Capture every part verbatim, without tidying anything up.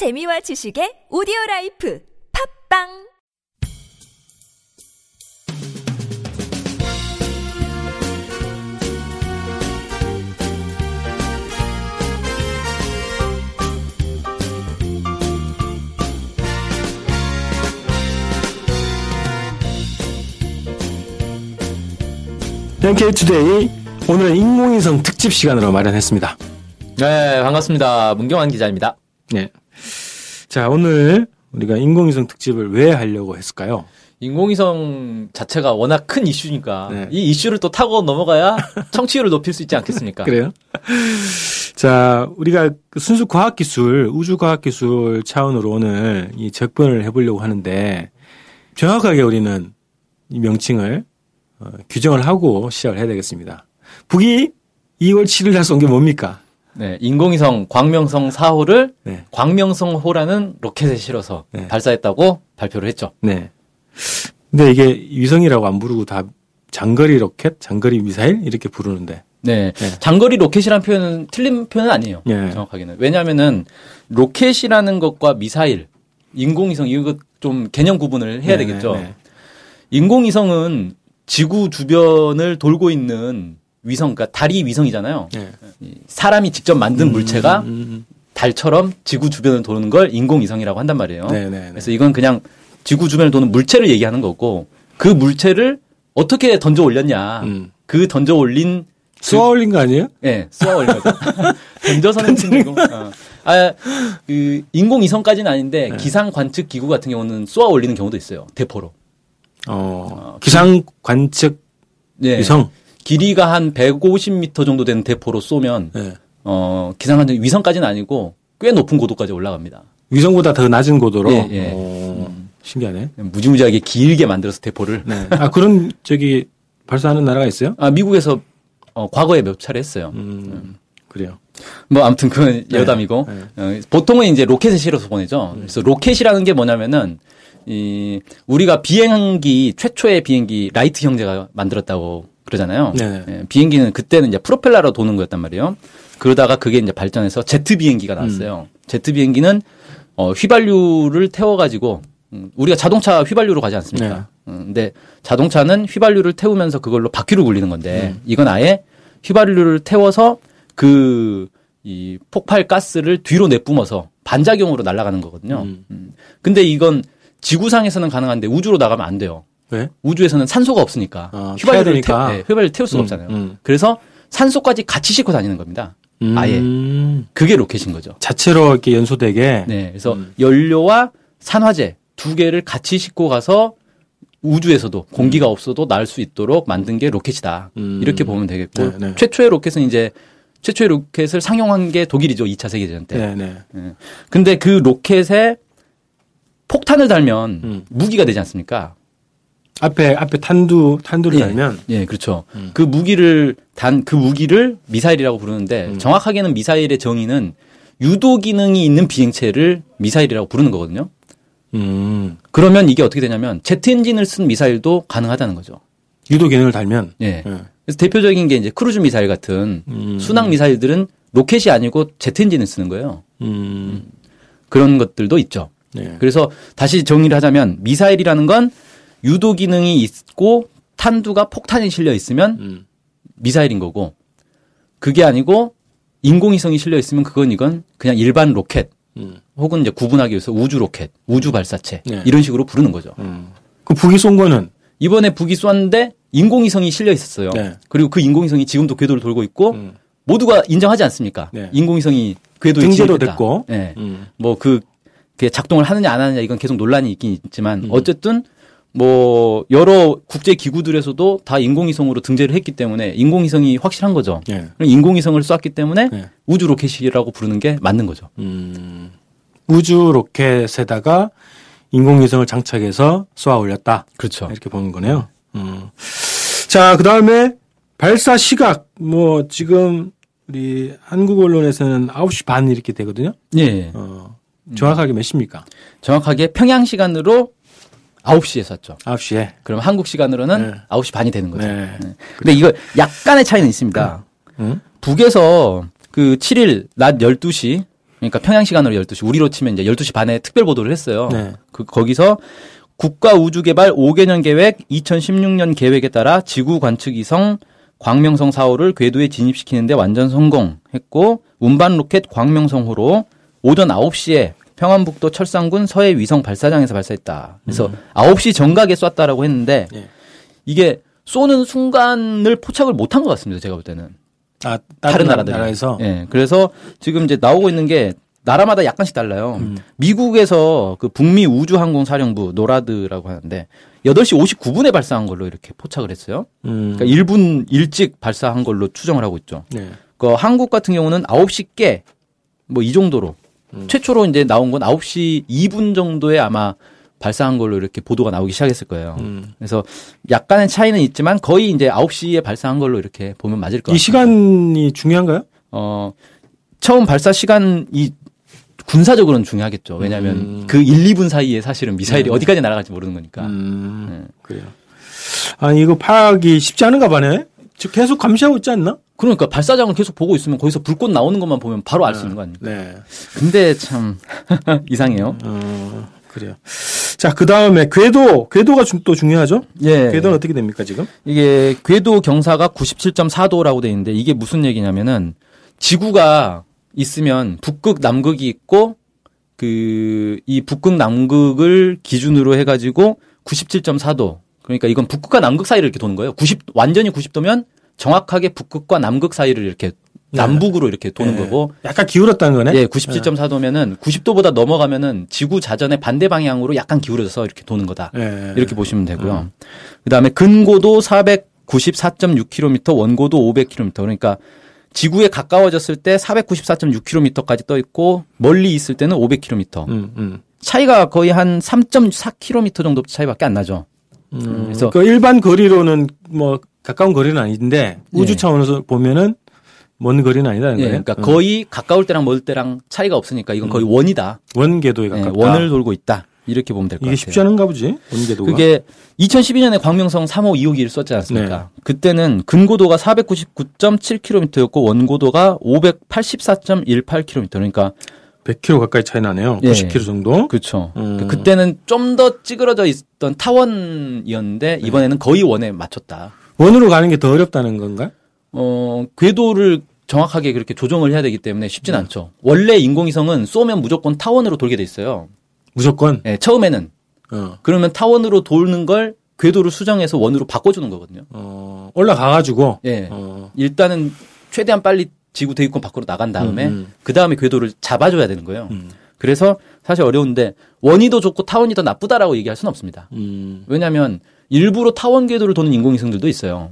재미와 지식의 오디오라이프 팟빵 엔케이투데이 오늘은 인공위성 특집 시간으로 마련했습니다. 네, 반갑습니다. 문경환 기자입니다. 네. 자, 오늘 우리가 인공위성 특집을 왜 하려고 했을까요? 인공위성 자체가 워낙 큰 이슈니까 네. 이 이슈를 또 타고 넘어가야 청취율을 높일 수 있지 않겠습니까? 그래요? 자, 우리가 순수 과학기술, 우주과학기술 차원으로 오늘 이 접근을 해보려고 하는데 정확하게 우리는 이 명칭을 어, 규정을 하고 시작을 해야 되겠습니다. 북이 이월 칠일 날 쏜 게 뭡니까? 네, 인공위성 광명성 사 호를 네. 광명성호라는 로켓에 실어서 네. 발사했다고 발표를 했죠. 네. 근데 이게 위성이라고 안 부르고 다 장거리 로켓, 장거리 미사일 이렇게 부르는데. 네. 네. 장거리 로켓이라는 표현은 틀린 표현은 아니에요. 네. 정확하게는. 왜냐면은 로켓이라는 것과 미사일, 인공위성 이거 좀 개념 구분을 해야 네, 되겠죠. 네, 네. 인공위성은 지구 주변을 돌고 있는 위성, 그러니까 달이 위성이잖아요. 네. 사람이 직접 만든 음, 물체가 음, 음. 달처럼 지구 주변을 도는 걸 인공위성이라고 한단 말이에요. 네, 네, 네. 그래서 이건 그냥 지구 주변을 도는 물체를 얘기하는 거고 그 물체를 어떻게 던져 올렸냐. 음. 그 던져 올린. 쏘아 그, 올린 거 아니에요? 네, 쏘아 올린 거죠. 던져서는 친구. 어. 아, 그 인공위성까지는 아닌데 네. 기상 관측 기구 같은 경우는 쏘아 올리는 경우도 있어요. 대포로. 어, 어, 기상 관측 네. 위성 길이가 한 백오십 미터 정도 되는 대포로 쏘면 네. 어, 기상 관측 위성까지는 아니고 꽤 높은 고도까지 올라갑니다. 위성보다 더 낮은 고도로. 네, 네. 오, 음, 신기하네. 무지무지하게 길게 만들어서 대포를. 네. 아 그런 저기 발사하는 나라가 있어요? 아 미국에서 어, 과거에 몇 차례 했어요. 음, 음. 그래요. 뭐 아무튼 그건 네. 여담이고 네. 어, 보통은 이제 로켓에 실어서 보내죠. 네. 그래서 로켓이라는 게 뭐냐면은. 이 우리가 비행기 최초의 비행기 라이트 형제가 만들었다고 그러잖아요. 예, 비행기는 그때는 이제 프로펠러로 도는 거였단 말이에요. 그러다가 그게 이제 발전해서 제트 비행기가 나왔어요. 음. 제트 비행기는 어, 휘발유를 태워가지고 음, 우리가 자동차 휘발유로 가지 않습니까? 네. 음, 근데 자동차는 휘발유를 태우면서 그걸로 바퀴를 굴리는 건데 음. 이건 아예 휘발유를 태워서 그 이 폭발 가스를 뒤로 내뿜어서 반작용으로 날아가는 거거든요. 음. 음. 근데 이건 지구상에서는 가능한데 우주로 나가면 안 돼요. 왜? 우주에서는 산소가 없으니까 아, 휘발유를 태, 네, 휘발유를 태울 수가 음, 없잖아요. 음. 그래서 산소까지 같이 싣고 다니는 겁니다. 음. 아예 그게 로켓인 거죠. 자체로 이렇게 연소되게. 네, 그래서 음. 연료와 산화제 두 개를 같이 싣고 가서 우주에서도 공기가 음. 없어도 날 수 있도록 만든 게 로켓이다. 음. 이렇게 보면 되겠고 네, 네. 최초의 로켓은 이제 최초의 로켓을 상용한 게 독일이죠. 이 차 세계대전 때. 네, 네. 네. 근데 그 로켓에 폭탄을 달면 음. 무기가 되지 않습니까? 앞에 앞에 탄두 탄두를 예, 달면 예 그렇죠. 음. 그 무기를 단 그 무기를 미사일이라고 부르는데 음. 정확하게는 미사일의 정의는 유도 기능이 있는 비행체를 미사일이라고 부르는 거거든요. 음. 그러면 이게 어떻게 되냐면 제트 엔진을 쓴 미사일도 가능하다는 거죠. 유도 기능을 달면 예. 예. 그래서 대표적인 게 이제 크루즈 미사일 같은 음. 순항 미사일들은 로켓이 아니고 제트 엔진을 쓰는 거예요. 음. 음. 그런 것들도 있죠. 네. 그래서 다시 정리를 하자면 미사일이라는 건 유도 기능이 있고 탄두가 폭탄이 실려 있으면 음. 미사일인 거고 그게 아니고 인공위성이 실려 있으면 그건 이건 그냥 일반 로켓 음. 혹은 이제 구분하기 위해서 우주 로켓, 우주 발사체 네. 이런 식으로 부르는 거죠. 음. 그 북이 쏜 거는 이번에 북이 쐈는데 인공위성이 실려 있었어요. 네. 그리고 그 인공위성이 지금도 궤도를 돌고 있고 음. 모두가 인정하지 않습니까? 네. 인공위성이 궤도에 등재도 됐고, 네. 음. 뭐 그 그게 작동을 하느냐 안 하느냐 이건 계속 논란이 있긴 있지만 음. 어쨌든 뭐 여러 국제 기구들에서도 다 인공위성으로 등재를 했기 때문에 인공위성이 확실한 거죠. 예. 인공위성을 쐈기 때문에 예. 우주 로켓이라고 부르는 게 맞는 거죠. 음. 우주 로켓에다가 인공위성을 장착해서 쏘아 올렸다. 그렇죠. 이렇게 보는 거네요. 음. 자, 그다음에 발사 시각 뭐 지금 우리 한국 언론에서는 아홉 시 반 이렇게 되거든요. 예. 어. 정확하게 몇 시입니까? 정확하게 평양 시간으로 아홉 시에 쐈죠. 아홉 시에? 그럼 한국 시간으로는 네. 아홉 시 반이 되는 거죠. 네. 네. 근데 이거 약간의 차이는 있습니다. 음? 북에서 그 칠 일 낮 열두 시 그러니까 평양 시간으로 열두 시, 우리로 치면 이제 열두 시 반에 특별 보도를 했어요. 네. 그 거기서 국가우주개발 오 개년 계획 이천십육 년 계획에 따라 지구 관측 위성 광명성 사 호를 궤도에 진입시키는데 완전 성공했고 운반 로켓 광명성호로 오전 아홉 시에 평안북도 철산군 서해 위성 발사장에서 발사했다. 그래서 음. 아홉 시 정각에 쐈다라고 했는데 예. 이게 쏘는 순간을 포착을 못한 것 같습니다. 제가 볼 때는. 아, 다른, 다른 나라들. 나라에서? 예. 그래서 지금 이제 나오고 있는 게 나라마다 약간씩 달라요. 음. 미국에서 그 북미 우주항공사령부 노라드라고 하는데 여덟 시 오십구 분에 발사한 걸로 이렇게 포착을 했어요. 음. 그러니까 일 분 일찍 발사한 걸로 추정을 하고 있죠. 네. 그 한국 같은 경우는 아홉 시 깨 뭐 이 정도로 음. 최초로 이제 나온 건 아홉 시 이 분 정도에 아마 발사한 걸로 이렇게 보도가 나오기 시작했을 거예요. 음. 그래서 약간의 차이는 있지만 거의 이제 아홉 시에 발사한 걸로 이렇게 보면 맞을 것 같아요. 이 시간이 중요한가요? 어, 처음 발사 시간이 군사적으로는 중요하겠죠. 왜냐하면 음. 그 일, 이 분 사이에 사실은 미사일이 네. 어디까지 날아갈지 모르는 거니까. 음. 네. 그래요. 아니, 이거 파악이 쉽지 않은가 봐네. 즉 계속 감시하고 있지 않나? 그러니까 발사장을 계속 보고 있으면 거기서 불꽃 나오는 것만 보면 바로 알 수 네. 있는 거 아닙니까? 네. 근데 참 이상해요. 어, 그래요. 자, 그 다음에 궤도. 궤도가 좀 또 중요하죠? 예. 궤도는 어떻게 됩니까 지금? 이게 궤도 경사가 구십칠 점 사 도라고 돼 있는데 이게 무슨 얘기냐면은 지구가 있으면 북극 남극이 있고 그 이 북극 남극을 기준으로 해가지고 구십칠 점 사 도. 그러니까 이건 북극과 남극 사이를 이렇게 도는 거예요. 구십 완전히 구십 도면 정확하게 북극과 남극 사이를 이렇게 남북으로 네. 이렇게 도는 네. 거고. 약간 기울었다는 거네. 예, 구십칠 점 사 도면은 구십 도보다 넘어가면은 지구 자전의 반대 방향으로 약간 기울어져서 이렇게 도는 거다. 네. 이렇게 보시면 되고요. 네. 그다음에 근고도 사백구십사 점 육 킬로미터, 원고도 오백 킬로미터. 그러니까 지구에 가까워졌을 때 사백구십사 점 육 킬로미터까지 떠 있고 멀리 있을 때는 오백 킬로미터. 음, 음. 차이가 거의 한 삼 점 사 킬로미터 정도 차이밖에 안 나죠. 음, 그래서 그 일반 거리로는 뭐 가까운 거리는 아닌데 우주 차원에서 예. 보면은 먼 거리는 아니다는 예, 거예요. 그러니까 음. 거의 가까울 때랑 멀 때랑 차이가 없으니까 이건 거의 원이다. 원 궤도에 가깝다. 예, 원을 돌고 있다. 이렇게 보면 될 것 같아요. 이게 쉽지 않은가 보지. 원 궤도가. 그게 이천십이 년에 광명성 삼 호 이 호기를 썼지 않습니까? 네. 그때는 근고도가 사백구십구 점 칠 킬로미터였고 원고도가 오백팔십사 점 일팔 킬로미터. 그러니까 백 킬로미터 가까이 차이 나네요. 예. 구십 킬로미터 정도. 그렇죠. 음. 그때는 좀 더 찌그러져 있던 타원이었는데 이번에는 거의 원에 맞췄다. 원으로 가는 게 더 어렵다는 건가요? 어, 궤도를 정확하게 그렇게 조정을 해야 되기 때문에 쉽진 음. 않죠. 원래 인공위성은 쏘면 무조건 타원으로 돌게 돼 있어요. 무조건? 네, 처음에는. 어. 그러면 타원으로 돌는 걸 궤도를 수정해서 원으로 바꿔주는 거거든요. 어, 올라가가지고? 예. 네. 어. 일단은 최대한 빨리 지구 대기권 밖으로 나간 다음에 음, 음. 그 다음에 궤도를 잡아줘야 되는 거예요. 음. 그래서 사실 어려운데 원이 더 좋고 타원이 더 나쁘다라고 얘기할 수는 없습니다. 음. 왜냐하면 일부러 타원 궤도를 도는 인공위성들도 있어요.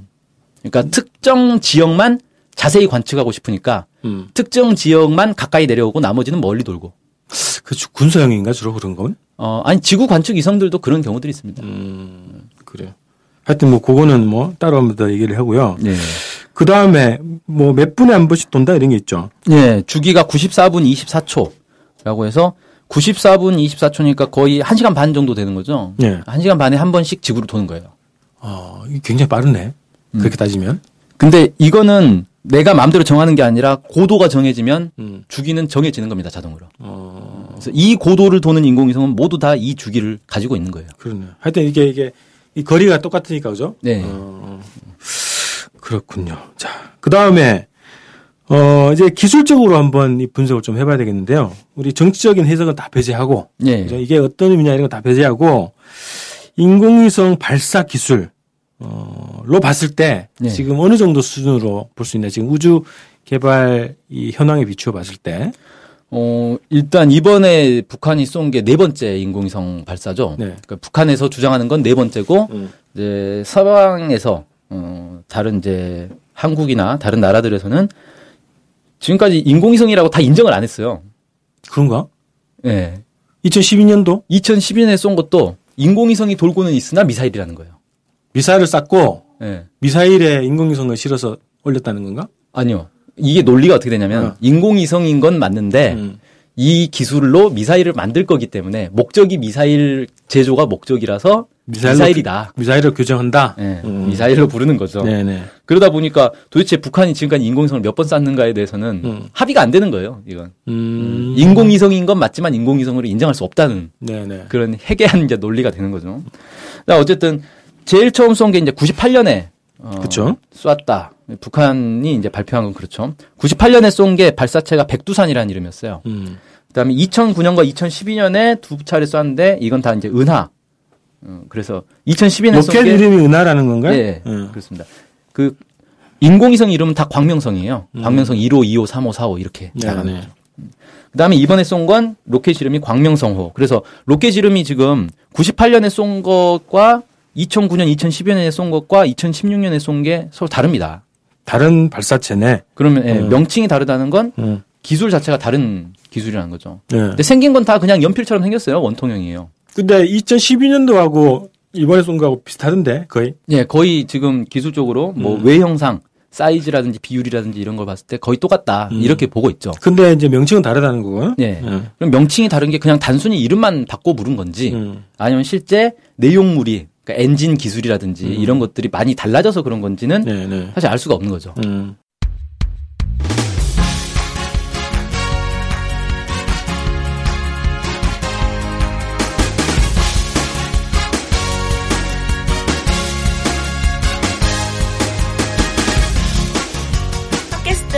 그러니까 음. 특정 지역만 자세히 관측하고 싶으니까 음. 특정 지역만 가까이 내려오고 나머지는 멀리 돌고. 그 군사형인가 주로 그런 건? 어, 아니 지구 관측 위성들도 그런 경우들이 있습니다. 음, 그래요. 하여튼 뭐 그거는 뭐 따로 한번 더 얘기를 하고요. 네. 그 다음에 뭐 몇 분에 한 번씩 돈다 이런 게 있죠. 네, 주기가 구십사 분 이십사 초라고 해서 구십사 분 이십사 초니까 거의 한 시간 반 정도 되는 거죠. 네. 한 시간 반에 한 번씩 지구로 도는 거예요. 어, 굉장히 빠르네. 음. 그렇게 따지면. 근데 이거는 내가 마음대로 정하는 게 아니라 고도가 정해지면 음. 주기는 정해지는 겁니다. 자동으로. 어. 그래서 이 고도를 도는 인공위성은 모두 다 이 주기를 가지고 있는 거예요. 그러네요. 하여튼 이게, 이게, 이 거리가 똑같으니까, 그죠? 네. 어. 그렇군요. 자, 그 다음에, 어, 이제 기술적으로 한번 이 분석을 좀 해봐야 되겠는데요. 우리 정치적인 해석은 다 배제하고, 네. 이게 어떤 의미냐 이런 거 다 배제하고, 인공위성 발사 기술, 어, 로 봤을 때, 네. 지금 어느 정도 수준으로 볼 수 있나? 지금 우주 개발 이 현황에 비추어 봤을 때. 어, 일단 이번에 북한이 쏜 게 네 번째 인공위성 발사죠. 네. 그러니까 북한에서 주장하는 건 네 번째고, 음. 이제 서방에서, 어, 다른 이제 한국이나 다른 나라들에서는 지금까지 인공위성이라고 다 인정을 안 했어요. 그런가? 예. 네. 이천십이 년도? 이천십이 년에 쏜 것도 인공위성이 돌고는 있으나 미사일이라는 거예요. 미사일을 쐈고, 네. 미사일에 인공위성을 실어서 올렸다는 건가? 아니요. 이게 논리가 어떻게 되냐면, 어. 인공위성인 건 맞는데, 음. 이 기술로 미사일을 만들 거기 때문에, 목적이 미사일 제조가 목적이라서, 미사일로, 미사일이다. 미사일을 규정한다. 네, 음. 미사일로 부르는 거죠. 네네. 그러다 보니까 도대체 북한이 지금까지 인공위성을 몇 번 쐈는가에 대해서는 음. 합의가 안 되는 거예요. 이건 음. 음. 인공위성인 건 맞지만 인공위성으로 인정할 수 없다는 네네. 그런 해괴한 이제 논리가 되는 거죠. 그러니까 어쨌든 제일 처음 쏜 게 이제 구십팔 년에 어, 그렇죠. 쐈다. 북한이 이제 발표한 건 그렇죠. 구십팔 년에 쏜 게 발사체가 백두산이라는 이름이었어요. 음. 그다음에 이천구 년과 이천십이 년에 두 차례 쐈는데 이건 다 이제 은하. 음, 그래서 이천십이 년에 쏜 게 로켓 이름이 은하라는 건가요? 네, 음. 그렇습니다. 그 인공위성 이름은 다 광명성이에요. 음. 광명성 일 호, 이 호, 삼 호, 사 호 이렇게 네, 나가는 네. 거죠. 그다음에 이번에 쏜 건 로켓 이름이 광명성호. 그래서 로켓 이름이 지금 구십팔 년에 쏜 것과 이천구 년, 이천십이 년에 쏜 것과 이천십육 년에 쏜 게 서로 다릅니다. 다른 발사체네. 그러면 예, 음. 명칭이 다르다는 건 음. 기술 자체가 다른 기술이라는 거죠. 네. 근데 생긴 건 다 그냥 연필처럼 생겼어요. 원통형이에요. 근데 이천십이 년도하고 이번에 쏜 거하고 비슷하던데 거의? 예, 거의 지금 기술적으로 뭐 음. 외형상, 사이즈라든지 비율이라든지 이런 걸 봤을 때 거의 똑같다. 음. 이렇게 보고 있죠. 근데 이제 명칭은 다르다는 거고요. 예. 음. 그럼 명칭이 다른 게 그냥 단순히 이름만 바꿔 부른 건지 음. 아니면 실제 내용물이 그러니까 엔진 기술이라든지 음. 이런 것들이 많이 달라져서 그런 건지는 네네. 사실 알 수가 없는 거죠. 음. 팟캐스트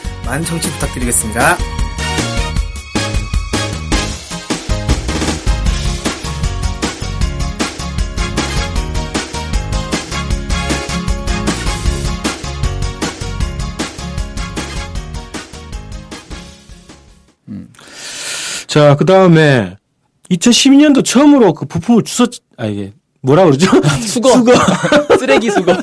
많은 청취 부탁드리겠습니다. 자, 그 다음에, 이천십이 년도 처음으로 그 부품을 주워, 아, 이게, 뭐라 그러죠? 수거. 수거. 쓰레기 수거.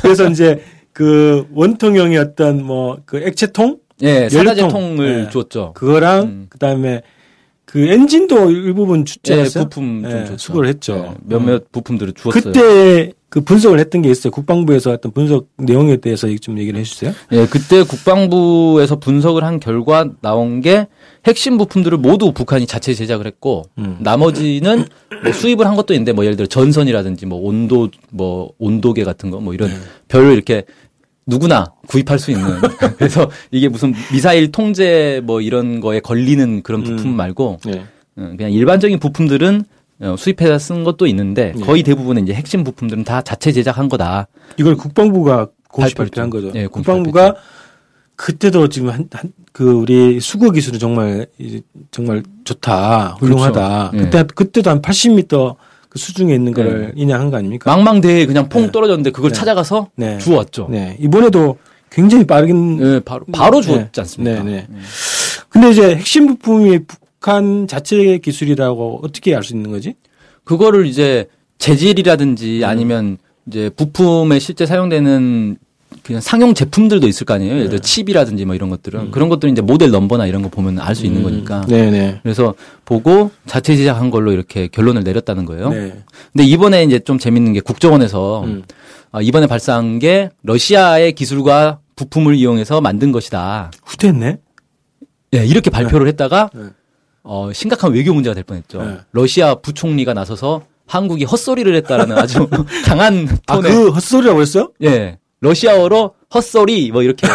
그래서 이제, 그, 원통형이었던 뭐, 그 액체통? 예, 사다제통을 예, 줬죠. 그거랑, 음. 그 다음에, 그 엔진도 일부분 주제했어요. 예, 부품 좀 예, 수거를 했죠. 예, 몇몇 부품들을 주었어요. 그때, 그 분석을 했던 게 있어요. 국방부에서 했던 분석 내용에 대해서 좀 얘기를 해주세요. 예, 그때 국방부에서 분석을 한 결과 나온 게 핵심 부품들을 모두 북한이 자체 제작을 했고 음. 나머지는 뭐 수입을 한 것도 있는데 뭐 예를 들어 전선이라든지 뭐 온도 뭐 온도계 같은 거 뭐 이런 음. 별로 이렇게 누구나 구입할 수 있는 그래서 이게 무슨 미사일 통제 뭐 이런 거에 걸리는 그런 부품 음. 말고 네. 그냥 일반적인 부품들은 수입해서 쓴 것도 있는데 거의 대부분의 이제 핵심 부품들은 다 자체 제작한 거다. 이걸 국방부가 공식 발표한 거죠. 네, 공식 국방부가 발표죠. 그때도 지금 한, 한, 그 우리 수거 기술은 정말 정말 좋다, 훌륭하다. 그렇죠. 그때 네. 그때도 한 팔십 미터 그 수중에 있는 걸 네. 인양한 거 아닙니까? 망망대해 그냥 퐁 네. 떨어졌는데 그걸 네. 찾아가서 네. 주웠죠. 네. 이번에도 굉장히 빠르긴 네, 바로 바로 주웠지 네. 않습니까? 네. 네. 네. 근데 이제 핵심 부품이 북한 자체 기술이라고 어떻게 알 수 있는 거지? 그거를 이제 재질이라든지 음. 아니면 이제 부품에 실제 사용되는 그냥 상용 제품들도 있을 거 아니에요. 예를 들어 네. 칩이라든지 뭐 이런 것들은 음. 그런 것들은 이제 모델 넘버나 이런 거 보면 알 수 있는 음. 거니까. 네네. 그래서 보고 자체 제작한 걸로 이렇게 결론을 내렸다는 거예요. 네. 근데 이번에 이제 좀 재밌는 게 국정원에서 음. 아, 이번에 발사한 게 러시아의 기술과 부품을 이용해서 만든 것이다. 후퇴했네. 예, 네, 이렇게 발표를 네. 했다가. 네. 어, 심각한 외교 문제가 될 뻔했죠. 네. 러시아 부총리가 나서서 한국이 헛소리를 했다라는 아주 강한 톤에. 아, 그 헛소리라고 했어요? 예. 러시아어로 헛소리 뭐 이렇게.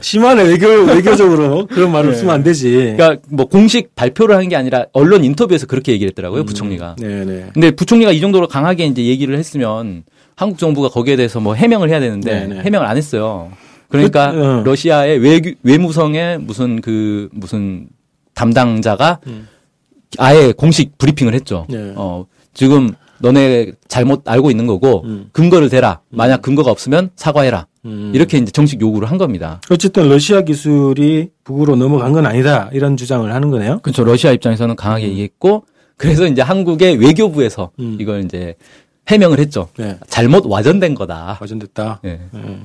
심하네. 외교 외교적으로 그런 말을 네. 쓰면 안 되지. 그러니까 뭐 공식 발표를 한 게 아니라 언론 인터뷰에서 그렇게 얘기를 했더라고요, 음, 부총리가. 네, 네. 근데 부총리가 이 정도로 강하게 이제 얘기를 했으면 한국 정부가 거기에 대해서 뭐 해명을 해야 되는데 네, 네. 해명을 안 했어요. 그러니까 그, 어. 러시아의 외교 외무성의 무슨 그 무슨 담당자가 음. 아예 공식 브리핑을 했죠. 네. 어, 지금 너네 잘못 알고 있는 거고 음. 근거를 대라. 만약 근거가 없으면 사과해라. 음. 이렇게 이제 정식 요구를 한 겁니다. 어쨌든 러시아 기술이 북으로 넘어간 건 아니다. 이런 주장을 하는 거네요. 그렇죠. 러시아 입장에서는 강하게 음. 얘기했고 그래서 이제 한국의 외교부에서 음. 이걸 이제 해명을 했죠. 네. 잘못 와전된 거다. 와전됐다. 네. 음.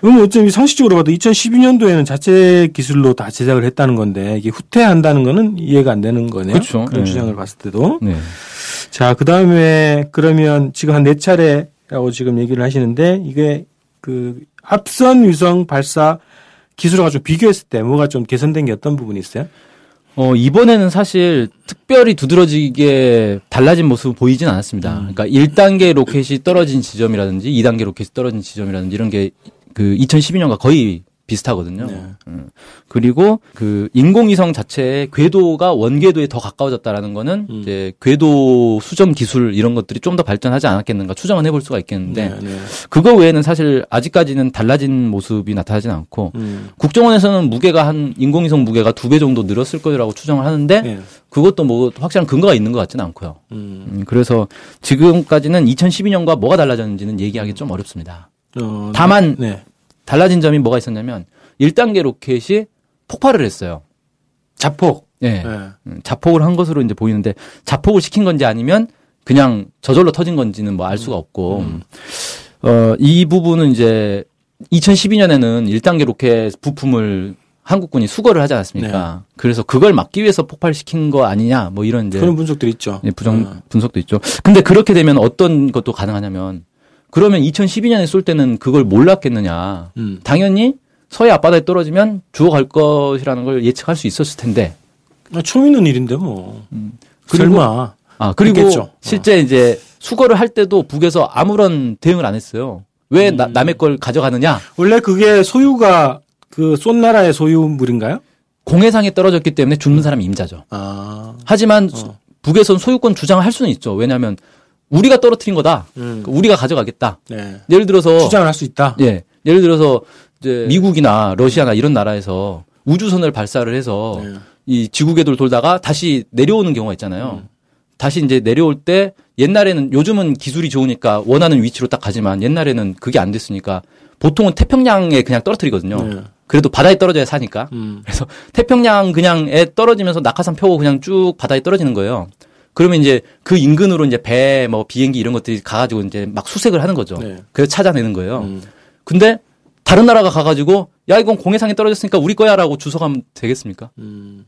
그럼 어쨌든 상식적으로 봐도 이천십이 년도에는 자체 기술로 다 제작을 했다는 건데 이게 후퇴한다는 거는 이해가 안 되는 거네요. 그렇죠. 그런 네. 주장을 봤을 때도. 네. 자, 그 다음에 그러면 지금 한 네 차례라고 지금 얘기를 하시는데 이게 그 앞선 위성 발사 기술을 가지고 비교했을 때 뭐가 좀 개선된 게 어떤 부분이 있어요? 어, 이번에는 사실 특별히 두드러지게 달라진 모습은 보이진 않았습니다. 음. 그러니까 일 단계 로켓이 떨어진 지점이라든지 이 단계 로켓이 떨어진 지점이라든지 이런 게 그 이천십이 년과 거의 비슷하거든요. 네. 음. 그리고 그 인공위성 자체의 궤도가 원궤도에 더 가까워졌다라는 거는 음. 이제 궤도 수정 기술 이런 것들이 좀 더 발전하지 않았겠는가 추정은 해볼 수가 있겠는데 네, 네. 그거 외에는 사실 아직까지는 달라진 모습이 나타나진 않고 음. 국정원에서는 무게가 한 인공위성 무게가 두 배 정도 늘었을 거라고 추정을 하는데 네. 그것도 뭐 확실한 근거가 있는 것 같지는 않고요. 음. 음. 그래서 지금까지는 이천십이 년과 뭐가 달라졌는지는 얘기하기 좀 어렵습니다. 어, 다만 네. 달라진 점이 뭐가 있었냐면 일 단계 로켓이 폭발을 했어요. 자폭. 네. 네. 자폭을 한 것으로 이제 보이는데 자폭을 시킨 건지 아니면 그냥 저절로 터진 건지는 뭐 알 수가 없고 음. 어, 이 부분은 이제 이천십이 년에는 일 단계 로켓 부품을 한국군이 수거를 하지 않았습니까? 네. 그래서 그걸 막기 위해서 폭발시킨 거 아니냐 뭐 이런 이제 그런 분석들이 있죠. 네, 부정 음. 분석도 있죠. 근데 그렇게 되면 어떤 것도 가능하냐면. 그러면 이천십이 년에 쏠 때는 그걸 몰랐겠느냐. 음. 당연히 서해 앞바다에 떨어지면 죽어갈 것이라는 걸 예측할 수 있었을 텐데. 아, 처음 있는 일인데 뭐. 음. 그리고, 설마. 아, 그리고 있겠죠. 실제 어. 이제 수거를 할 때도 북에서 아무런 대응을 안 했어요. 왜 음. 나, 남의 걸 가져가느냐. 원래 그게 소유가 그 쏜 나라의 소유물인가요? 공해상에 떨어졌기 때문에 죽는 사람이 임자죠. 아. 하지만 어. 북에선 소유권 주장할 수는 있죠. 왜냐하면 우리가 떨어뜨린 거다. 음. 우리가 가져가겠다. 네. 예를 들어서 주장을 할 수 있다. 예, 예를 들어서 이제 미국이나 러시아나 이런 나라에서 우주선을 발사를 해서 네. 이 지구 궤도를 돌다가 다시 내려오는 경우가 있잖아요. 음. 다시 이제 내려올 때 옛날에는 요즘은 기술이 좋으니까 원하는 위치로 딱 가지만 옛날에는 그게 안 됐으니까 보통은 태평양에 그냥 떨어뜨리거든요. 네. 그래도 바다에 떨어져야 사니까. 음. 그래서 태평양 그냥에 떨어지면서 낙하산 펴고 그냥 쭉 바다에 떨어지는 거예요. 그러면 이제 그 인근으로 이제 배, 뭐 비행기 이런 것들이 가가지고 이제 막 수색을 하는 거죠. 네. 그래서 찾아내는 거예요. 음. 근데 다른 나라가 가가지고 야, 이건 공해상에 떨어졌으니까 우리 거야 라고 주워가면 되겠습니까? 음.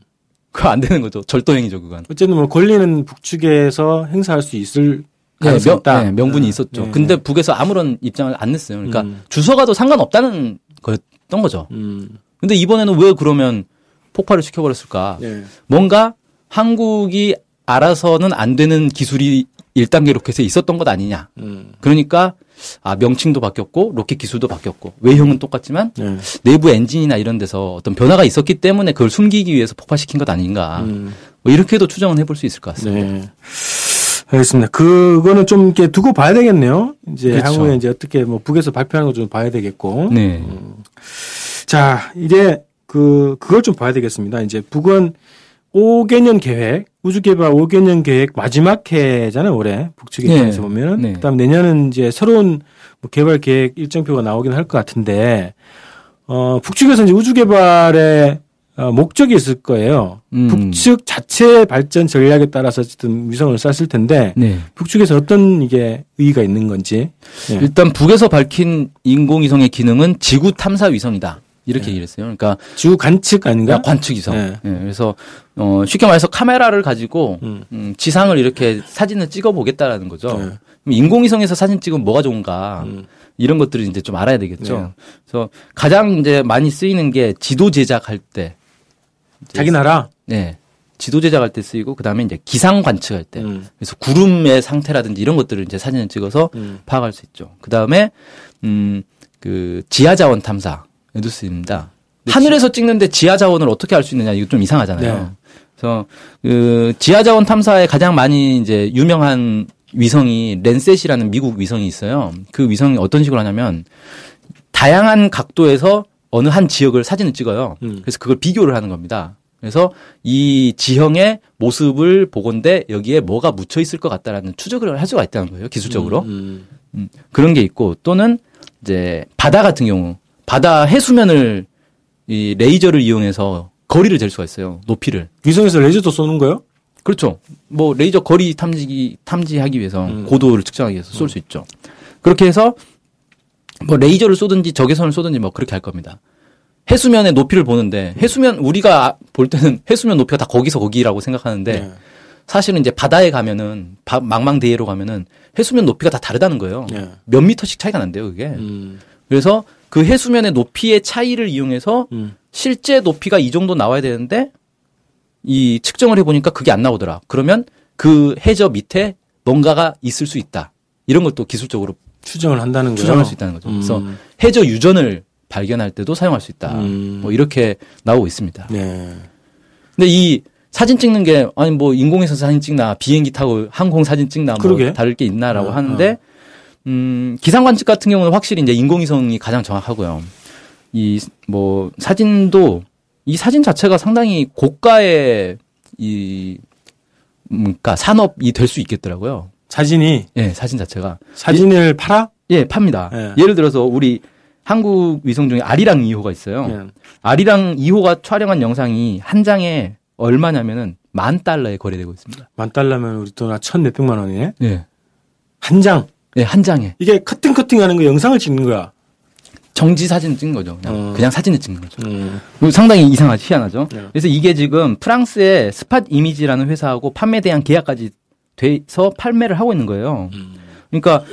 그거 안 되는 거죠. 절도행위죠, 그건. 어쨌든 뭐 권리는 북측에서 행사할 수 있을 가능성이 있다. 네, 명, 네, 명분이 네. 있었죠. 네. 근데 북에서 아무런 입장을 안 냈어요. 그러니까 음. 주워가도 상관없다는 거였던 거죠. 음. 근데 이번에는 왜 그러면 폭발을 시켜버렸을까? 네. 뭔가 한국이 알아서는 안 되는 기술이 일 단계 로켓에 있었던 것 아니냐. 음. 그러니까 아, 명칭도 바뀌었고 로켓 기술도 바뀌었고 외형은 똑같지만 음. 내부 엔진이나 이런 데서 어떤 변화가 있었기 때문에 그걸 숨기기 위해서 폭발시킨 것 아닌가. 음. 뭐 이렇게도 추정은 해볼 수 있을 것 같습니다. 네. 알겠습니다. 그거는 좀 이렇게 두고 봐야 되겠네요. 이제 그렇죠. 향후에 이제 어떻게 뭐 북에서 발표하는 거 좀 봐야 되겠고. 네. 음. 자, 이제 그 그걸 좀 봐야 되겠습니다. 이제 북은 오 개년 계획, 우주개발 오 개년 계획 마지막 해잖아요, 올해. 북측 입장에서 네. 보면은. 네. 그 다음 내년은 이제 새로운 뭐 개발 계획 일정표가 나오긴 할 것 같은데, 어, 북측에서 이제 우주개발에 어, 목적이 있을 거예요. 음. 북측 자체 발전 전략에 따라서 어쨌든 위성을 쐈을 텐데, 네. 북측에서 어떤 이게 의의가 있는 건지. 네. 일단 북에서 밝힌 인공위성의 기능은 지구 탐사 위성이다. 이렇게 네. 얘기를 했어요. 그러니까 지구 관측 아닌가? 관측 위성. 네. 네. 그래서 어 쉽게 말해서 카메라를 가지고 음. 음, 지상을 이렇게 사진을 찍어 보겠다라는 거죠. 네. 인공위성에서 사진 찍으면 뭐가 좋은가? 음. 이런 것들을 이제 좀 알아야 되겠죠. 네. 그래서 가장 이제 많이 쓰이는 게 지도 제작할 때 자기 나라. 네. 지도 제작할 때 쓰이고 그다음에 이제 기상 관측할 때. 음. 그래서 구름의 상태라든지 이런 것들을 이제 사진을 찍어서 음. 파악할 수 있죠. 그다음에 음 그 지하 자원 탐사 뉴스입니다. 하늘에서 찍는데 지하 자원을 어떻게 알 수 있느냐 이거 좀 이상하잖아요. 네. 그래서 그 지하 자원 탐사에 가장 많이 이제 유명한 위성이 랜셋이라는 미국 위성이 있어요. 그 위성이 어떤 식으로 하냐면 다양한 각도에서 어느 한 지역을 사진을 찍어요. 음. 그래서 그걸 비교를 하는 겁니다. 그래서 이 지형의 모습을 보건대 여기에 뭐가 묻혀 있을 것 같다라는 추적을 할 수가 있다는 거예요. 기술적으로 음, 음. 음, 그런 게 있고 또는 이제 바다 같은 경우. 바다 해수면을 이 레이저를 이용해서 거리를 잴 수가 있어요. 높이를. 위성에서 레이저도 쏘는 거예요? 그렇죠. 뭐 레이저 거리 탐지기 탐지하기 위해서 음. 고도를 측정하기 위해서 쏠 수 음. 있죠. 그렇게 해서 뭐 레이저를 쏘든지 적외선을 쏘든지 뭐 그렇게 할 겁니다. 해수면의 높이를 보는데 해수면 우리가 볼 때는 해수면 높이가 다 거기서 거기라고 생각하는데 네. 사실은 이제 바다에 가면은 바, 망망대해로 가면은 해수면 높이가 다 다르다는 거예요. 네. 몇 미터씩 차이가 난대요, 그게. 음. 그래서 그 해수면의 높이의 차이를 이용해서 음. 실제 높이가 이 정도 나와야 되는데 이 측정을 해보니까 그게 안 나오더라. 그러면 그 해저 밑에 뭔가가 있을 수 있다. 이런 것도 기술적으로 추정을 한다는 거죠. 추정할 수 있다는 거죠. 음. 그래서 해저 유전을 발견할 때도 사용할 수 있다. 음. 뭐 이렇게 나오고 있습니다. 네. 근데 이 사진 찍는 게 아니 뭐 인공위성 사진 찍나 비행기 타고 항공 사진 찍나 그러게. 뭐 다를 게 있나라고 어, 하는데 어. 음, 기상 관측 같은 경우는 확실히 이제 인공위성이 가장 정확하고요. 이 뭐 사진도 이 사진 자체가 상당히 고가의 이 그러니까 산업이 될 수 있겠더라고요. 사진이 예, 네, 사진 자체가 사진을 예, 팔아? 예, 팝니다. 예. 예를 들어서 우리 한국 위성 중에 아리랑 이 호가 있어요. 예. 아리랑 이 호가 촬영한 영상이 한 장에 얼마냐면은 만 달러에 거래되고 있습니다. 만 달러면 우리 돈 천 몇백만 원이네. 예. 한 장. 예, 한 장에. 이게 커팅 커팅하는 거 영상을 찍는 거야. 정지 사진을 찍는 거죠. 그냥, 어. 그냥 사진을 찍는 거죠. 음. 상당히 이상하지, 희한하죠. 예. 그래서 이게 지금 프랑스의 스팟 이미지라는 회사하고 판매 대한 계약까지 돼서 판매를 하고 있는 거예요. 음. 그러니까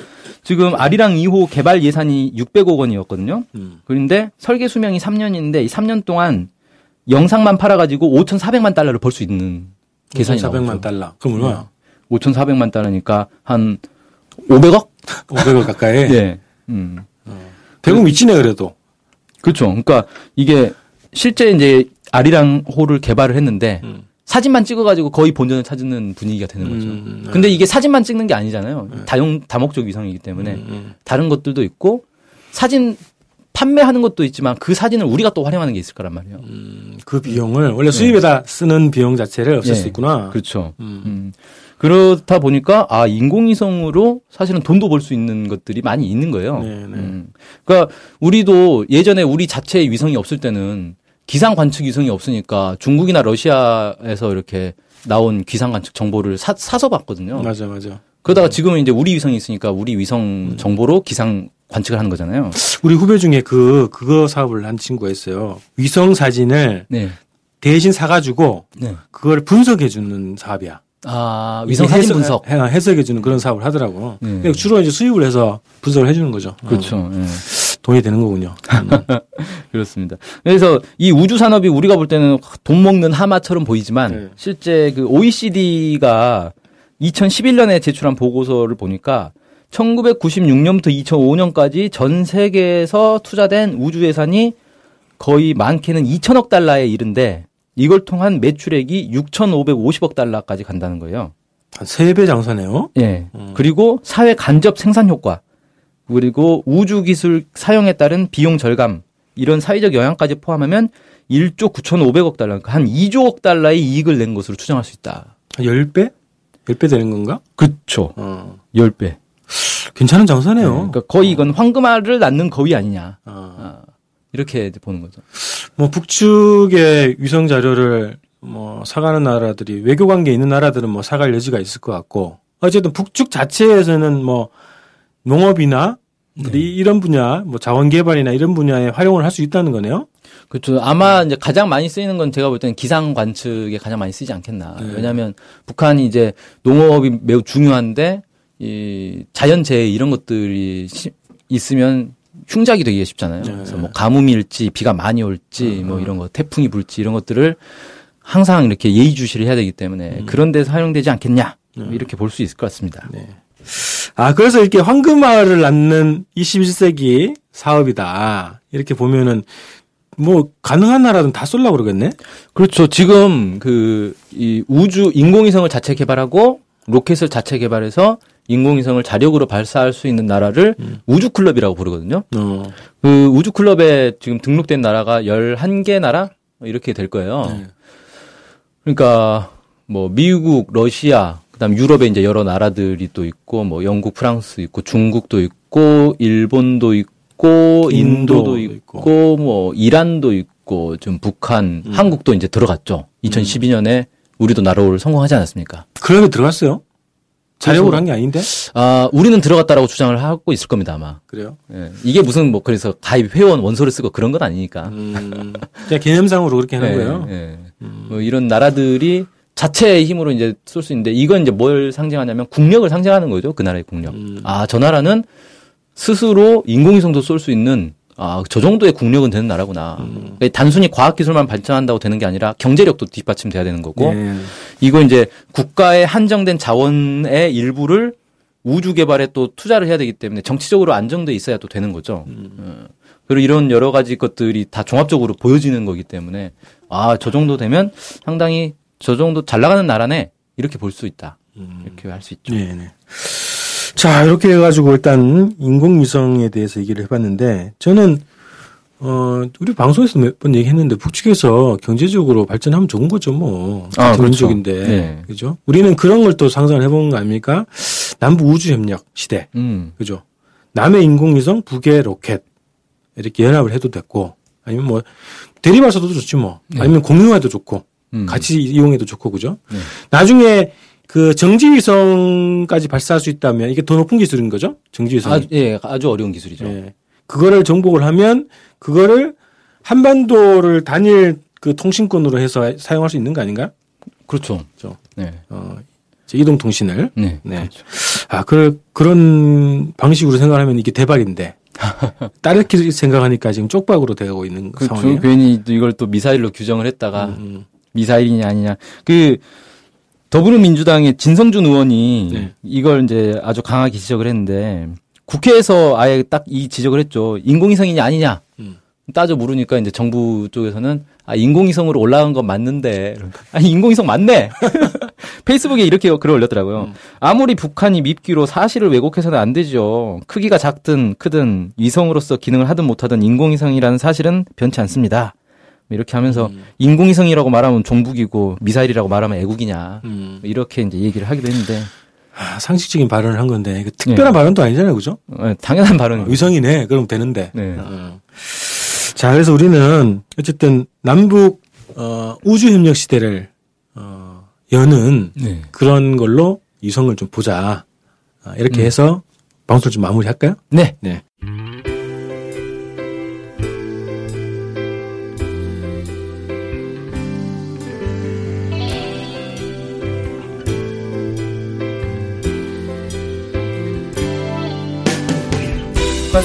지금 아리랑 이 호 개발 예산이 육백억 원이었거든요. 음. 그런데 설계 수명이 삼 년인데 이 삼 년 동안 영상만 팔아가지고 오천사백만 달러를 벌 수 있는 계산이 나오죠. 오천사백만 달러. 그럼 얼마야? 네. 오천사백만 달러니까 한 오백억? 오백억 가까이? 네. 음. 대구 미치네, 그래도. 그렇죠. 그러니까 이게 실제 이제 아리랑호를 개발을 했는데 음. 사진만 찍어가지고 거의 본전을 찾는 분위기가 되는 거죠. 음, 네. 근데 이게 사진만 찍는 게 아니잖아요. 네. 다용, 다목적 위성이기 때문에 음, 음. 다른 것들도 있고 사진 판매하는 것도 있지만 그 사진을 우리가 또 활용하는 게 있을 거란 말이에요. 음, 그 비용을 원래 수입에다 네. 쓰는 비용 자체를 없앨 네. 수 있구나. 그렇죠. 음. 음. 그렇다 보니까 아 인공위성으로 사실은 돈도 벌 수 있는 것들이 많이 있는 거예요. 네, 네. 음. 그러니까 우리도 예전에 우리 자체의 위성이 없을 때는 기상 관측 위성이 없으니까 중국이나 러시아에서 이렇게 나온 기상 관측 정보를 사, 사서 봤거든요. 맞아, 맞아. 그러다가 네. 지금은 이제 우리 위성이 있으니까 우리 위성 정보로 기상 관측을 하는 거잖아요. 우리 후배 중에 그 그거 사업을 한 친구가 있어요. 위성 사진을 네. 대신 사가지고 네. 그걸 분석해 주는 사업이야. 아, 위성 사진 해석, 분석. 해석해주는 그런 사업을 하더라고. 네. 주로 이제 수입을 해서 분석을 해주는 거죠. 그렇죠. 어. 네. 돈이 되는 거군요. 그렇습니다. 그래서 이 우주 산업이 우리가 볼 때는 돈 먹는 하마처럼 보이지만 네. 실제 그 오이시디가 이천십일 년에 제출한 보고서를 보니까 천구백구십육 년부터 이천오 년까지 전 세계에서 투자된 우주 예산이 거의 많게는 이천억 달러에 이른데 이걸 통한 매출액이 육천오백오십억 달러까지 간다는 거예요. 한 세 배 장사네요? 예. 음. 그리고 사회 간접 생산 효과, 그리고 우주 기술 사용에 따른 비용 절감, 이런 사회적 영향까지 포함하면 일조 구천오백억 달러, 그러니까 한 이조억 달러의 이익을 낸 것으로 추정할 수 있다. 한 십 배? 십 배 되는 건가? 그렇죠. 어. 십 배. 괜찮은 장사네요. 네. 그러니까 거의 이건 황금알을 낳는 거위 아니냐. 어. 어. 이렇게 보는 거죠. 뭐 북측의 위성 자료를 뭐 사가는 나라들이 외교 관계 있는 나라들은 뭐 사갈 여지가 있을 것 같고 어쨌든 북측 자체에서는 뭐 농업이나 네. 이런 분야, 뭐 자원 개발이나 이런 분야에 활용을 할 수 있다는 거네요. 그렇죠. 아마 이제 가장 많이 쓰이는 건 제가 볼 때는 기상 관측에 가장 많이 쓰이지 않겠나. 네. 왜냐하면 북한이 이제 농업이 매우 중요한데 이 자연재해 이런 것들이 시, 있으면. 흉작이 되기가 쉽잖아요. 네. 그래서 뭐 가뭄일지 비가 많이 올지 음. 뭐 이런 거 태풍이 불지 이런 것들을 항상 이렇게 예의주시를 해야 되기 때문에 음. 그런 데서 활용되지 않겠냐 음. 이렇게 볼 수 있을 것 같습니다. 네. 아 그래서 이렇게 황금알을 낳는 이십일 세기 사업이다 이렇게 보면은 뭐 가능한 나라든 다 쏠라 그러겠네. 그렇죠. 지금 그 이 우주 인공위성을 자체 개발하고 로켓을 자체 개발해서 인공위성을 자력으로 발사할 수 있는 나라를 음. 우주클럽이라고 부르거든요. 어. 그 우주클럽에 지금 등록된 나라가 열한 개 나라? 이렇게 될 거예요. 네. 그러니까, 뭐, 미국, 러시아, 그 다음 유럽에 이제 여러 나라들이 또 있고, 뭐, 영국, 프랑스 있고, 중국도 있고, 일본도 있고, 인도도, 인도도 있고, 있고, 뭐, 이란도 있고, 지금 북한, 음. 한국도 이제 들어갔죠. 이천십이 년에 우리도 나로를 성공하지 않았습니까? 그러게 들어갔어요? 자력으로 한 게 아닌데? 아, 우리는 들어갔다라고 주장을 하고 있을 겁니다, 아마. 그래요? 예. 이게 무슨, 뭐, 그래서 가입 회원 원서를 쓰고 그런 건 아니니까. 음. 그냥 개념상으로 그렇게 하는 예, 거예요? 예. 음. 뭐 이런 나라들이 자체의 힘으로 이제 쏠 수 있는데, 이건 이제 뭘 상징하냐면, 국력을 상징하는 거죠, 그 나라의 국력. 음. 아, 저 나라는 스스로 인공위성도 쏠 수 있는, 아, 저 정도의 국력은 되는 나라구나. 음. 그러니까 단순히 과학기술만 발전한다고 되는 게 아니라 경제력도 뒷받침돼야 되는 거고, 네. 이거 이제 국가의 한정된 자원의 일부를 우주 개발에 또 투자를 해야 되기 때문에 정치적으로 안정돼 있어야 또 되는 거죠. 음. 그리고 이런 여러 가지 것들이 다 종합적으로 보여지는 거기 때문에, 아, 저 정도 되면 상당히 저 정도 잘 나가는 나라네, 이렇게 볼 수 있다. 음. 이렇게 할 수 있죠. 네네. 자, 이렇게 해가지고 일단 인공위성에 대해서 얘기를 해봤는데, 저는 어 우리 방송에서 몇 번 얘기했는데 북측에서 경제적으로 발전하면 좋은 거죠, 뭐. 아, 그렇죠. 네. 그죠? 우리는 그런 걸 또 상상을 해본 거 아닙니까? 남북 우주 협력 시대, 음. 그죠? 남의 인공위성, 북의 로켓 이렇게 연합을 해도 됐고, 아니면 뭐 대립해서도 좋지 뭐, 네. 아니면 공유해도 좋고, 음. 같이 이용해도 좋고, 그죠? 네. 나중에 그 정지위성까지 발사할 수 있다면 이게 더 높은 기술인 거죠? 정지위성. 아, 예, 아주 어려운 기술이죠. 예. 그거를 정복을 하면 그거를 한반도를 단일 그 통신권으로 해서 사용할 수 있는 거 아닌가요? 그렇죠. 그렇죠. 네. 어, 이제 이동 통신을. 네. 네. 그렇죠. 아, 그 그런 방식으로 생각하면 이게 대박인데. 다르게 생각하니까 지금 쪽박으로 되고 있는 그렇죠. 상황이에요. 괜히 이걸 또 미사일로 규정을 했다가 음. 미사일이냐 아니냐. 그 더불어민주당의 진성준 의원이 네. 이걸 이제 아주 강하게 지적을 했는데, 국회에서 아예 딱 이 지적을 했죠. 인공위성이냐 아니냐 음. 따져 물으니까 이제 정부 쪽에서는 아, 인공위성으로 올라간 건 맞는데, 아니 인공위성 맞네. 페이스북에 이렇게 글을 올렸더라고요. 음. 아무리 북한이 밉기로 사실을 왜곡해서는 안 되죠. 크기가 작든 크든 위성으로서 기능을 하든 못하든 인공위성이라는 사실은 변치 않습니다. 이렇게 하면서 음. 인공위성이라고 말하면 종북이고 미사일이라고 말하면 애국이냐 음. 이렇게 이제 얘기를 하기도 했는데, 아, 상식적인 발언을 한 건데 이거 특별한 네. 발언도 아니잖아요, 그죠? 네, 당연한 발언. 어, 위성이네, 그럼 되는데. 네. 어. 자, 그래서 우리는 어쨌든 남북 어, 우주 협력 시대를 어, 여는 네. 그런 걸로 위성을 좀 보자. 아, 이렇게 음. 해서 방송을 좀 마무리할까요? 네. 네. 북한